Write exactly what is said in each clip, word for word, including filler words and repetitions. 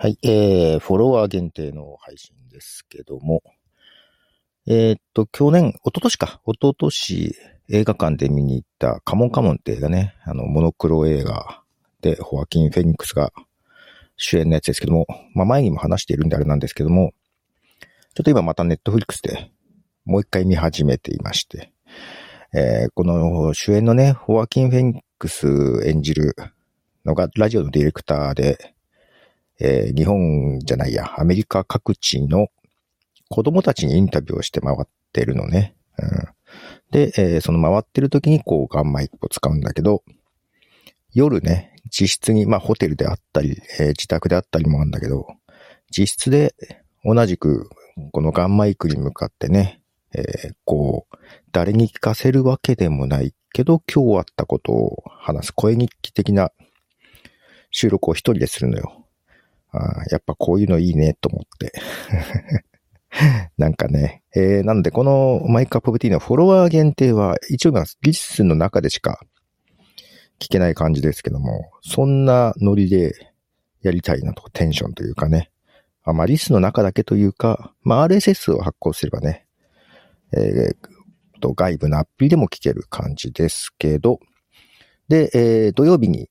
はい、えー、フォロワー限定の配信ですけども、えー、っと、去年、一昨年か、一昨年映画館で見に行ったカモンカモンって映画ね、あの、モノクロ映画で、ホアキン・フェニックスが主演のやつですけども、まあ前にも話しているんであれなんですけども、ちょっと今またネットフリックスでもう一回見始めていまして、えー、この主演のね、ホアキン・フェニックス演じるのがラジオのディレクターで、えー、日本じゃないや、アメリカ各地の子供たちにインタビューをして回ってるのね。うん、で、えー、その回ってる時にこうガンマイクを使うんだけど、夜ね、自室に、まあホテルであったり、えー、自宅であったりもあるんだけど、自室で同じくこのガンマイクに向かってね、えー、こう、誰に聞かせるわけでもないけど、今日あったことを話す声日記的な収録を一人でするのよ。あやっぱこういうのいいねと思ってなんかね、えー、なのでこのマイクアップオブティーのフォロワー限定は一応リスンの中でしか聞けない感じですけども、そんなノリでやりたいなと、テンションというかね、あまあリスンの中だけというか、まあ アールエスエス を発行すればね、えー、と外部のアプリでも聞ける感じですけど、で、えー、土曜日に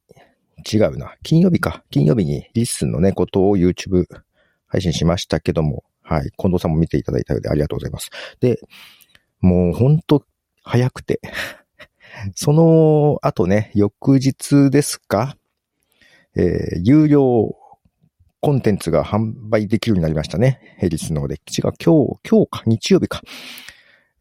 違うな。金曜日か。金曜日にリッスンのね、ことを YouTube 配信しましたけども、はい。近藤さんも見ていただいたようでありがとうございます。で、もうほんと早くて。その後ね、翌日ですか、えー、有料コンテンツが販売できるようになりましたね。リッスンの方で。違う。今日、今日か。日曜日か。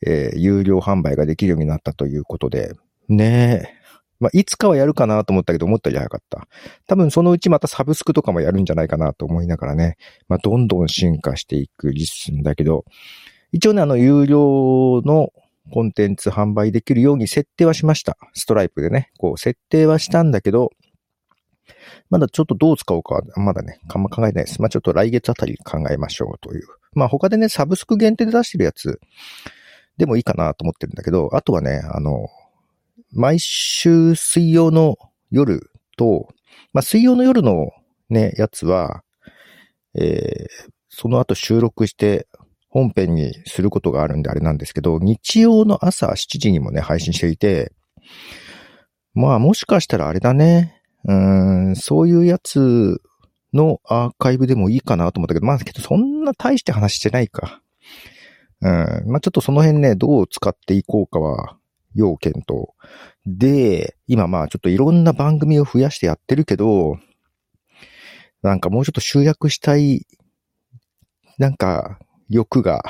えー、有料販売ができるようになったということで、ねえ。まあ、いつかはやるかなと思ったけど、思ったより早かった。多分そのうちまたサブスクとかもやるんじゃないかなと思いながらね、まあ、どんどん進化していくリッスンだけど、一応ね、あの、有料のコンテンツ販売できるように設定はしました。ストライプでね、こう、設定はしたんだけど、まだちょっとどう使おうか、まだね、あんま考えないです。まあ、ちょっと来月あたり考えましょうという。まあ、他でね、サブスク限定で出してるやつでもいいかなと思ってるんだけど、あとはね、あの、毎週水曜の夜と、まあ、水曜の夜のね、やつは、えー、その後収録して本編にすることがあるんであれなんですけど、日曜の朝しちじにもね、配信していて、まあもしかしたらあれだね、うーん、そういうやつのアーカイブでもいいかなと思ったけど、まあけどそんな大して話してないか。うん、まあちょっとその辺ね、どう使っていこうかは、要件と。で、今まあちょっといろんな番組を増やしてやってるけど、なんかもうちょっと集約したい、なんか欲が、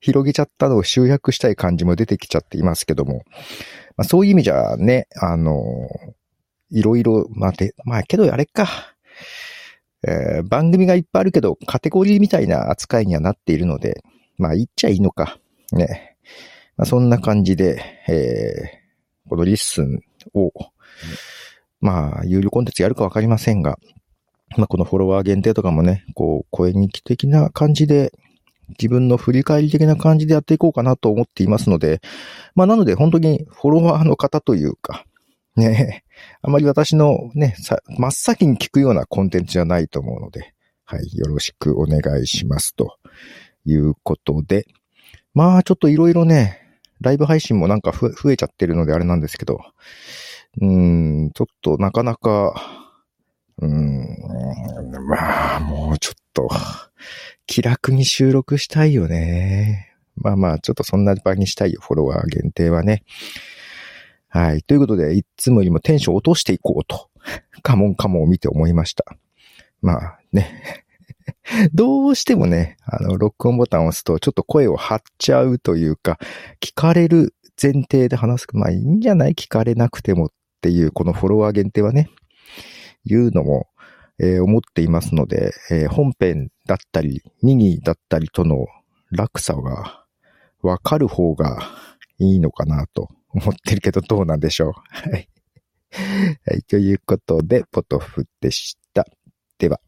広げちゃったのを集約したい感じも出てきちゃっていますけども、まあ、そういう意味じゃね、あの、いろいろ、まあ、で、まあけどあれか、えー、番組がいっぱいあるけど、カテゴリーみたいな扱いにはなっているので、まあ言っちゃいいのか、ね。そんな感じで、えー、このリッスンを、まあ、有料コンテンツやるかわかりませんが、まあ、このフォロワー限定とかもね、こう、声日記的な感じで、自分の振り返り的な感じでやっていこうかなと思っていますので、まあ、なので本当にフォロワーの方というか、ね、あまり私のね、さ、真っ先に聞くようなコンテンツじゃないと思うので、はい、よろしくお願いしますということで、まあ、ちょっといろいろね、ライブ配信もなんかふ増えちゃってるのであれなんですけど、うーん、ちょっとなかなか、うーん、まあ、もうちょっと、気楽に収録したいよね。まあまあ、ちょっとそんな場にしたいよ、フォロワー限定はね。はい。ということで、いつもよりもテンション落としていこうと、カモンカモンを見て思いました。まあね。どうしてもね、あの、録音ボタンを押すと、ちょっと声を張っちゃうというか、聞かれる前提で話す。まあいいんじゃない？聞かれなくてもっていう、このフォロワー限定はね、いうのも、えー、思っていますので、えー、本編だったり、ミニだったりとの落差が分かる方がいいのかなと思ってるけど、どうなんでしょう。はい。はい、ということで、ポトフでした。では。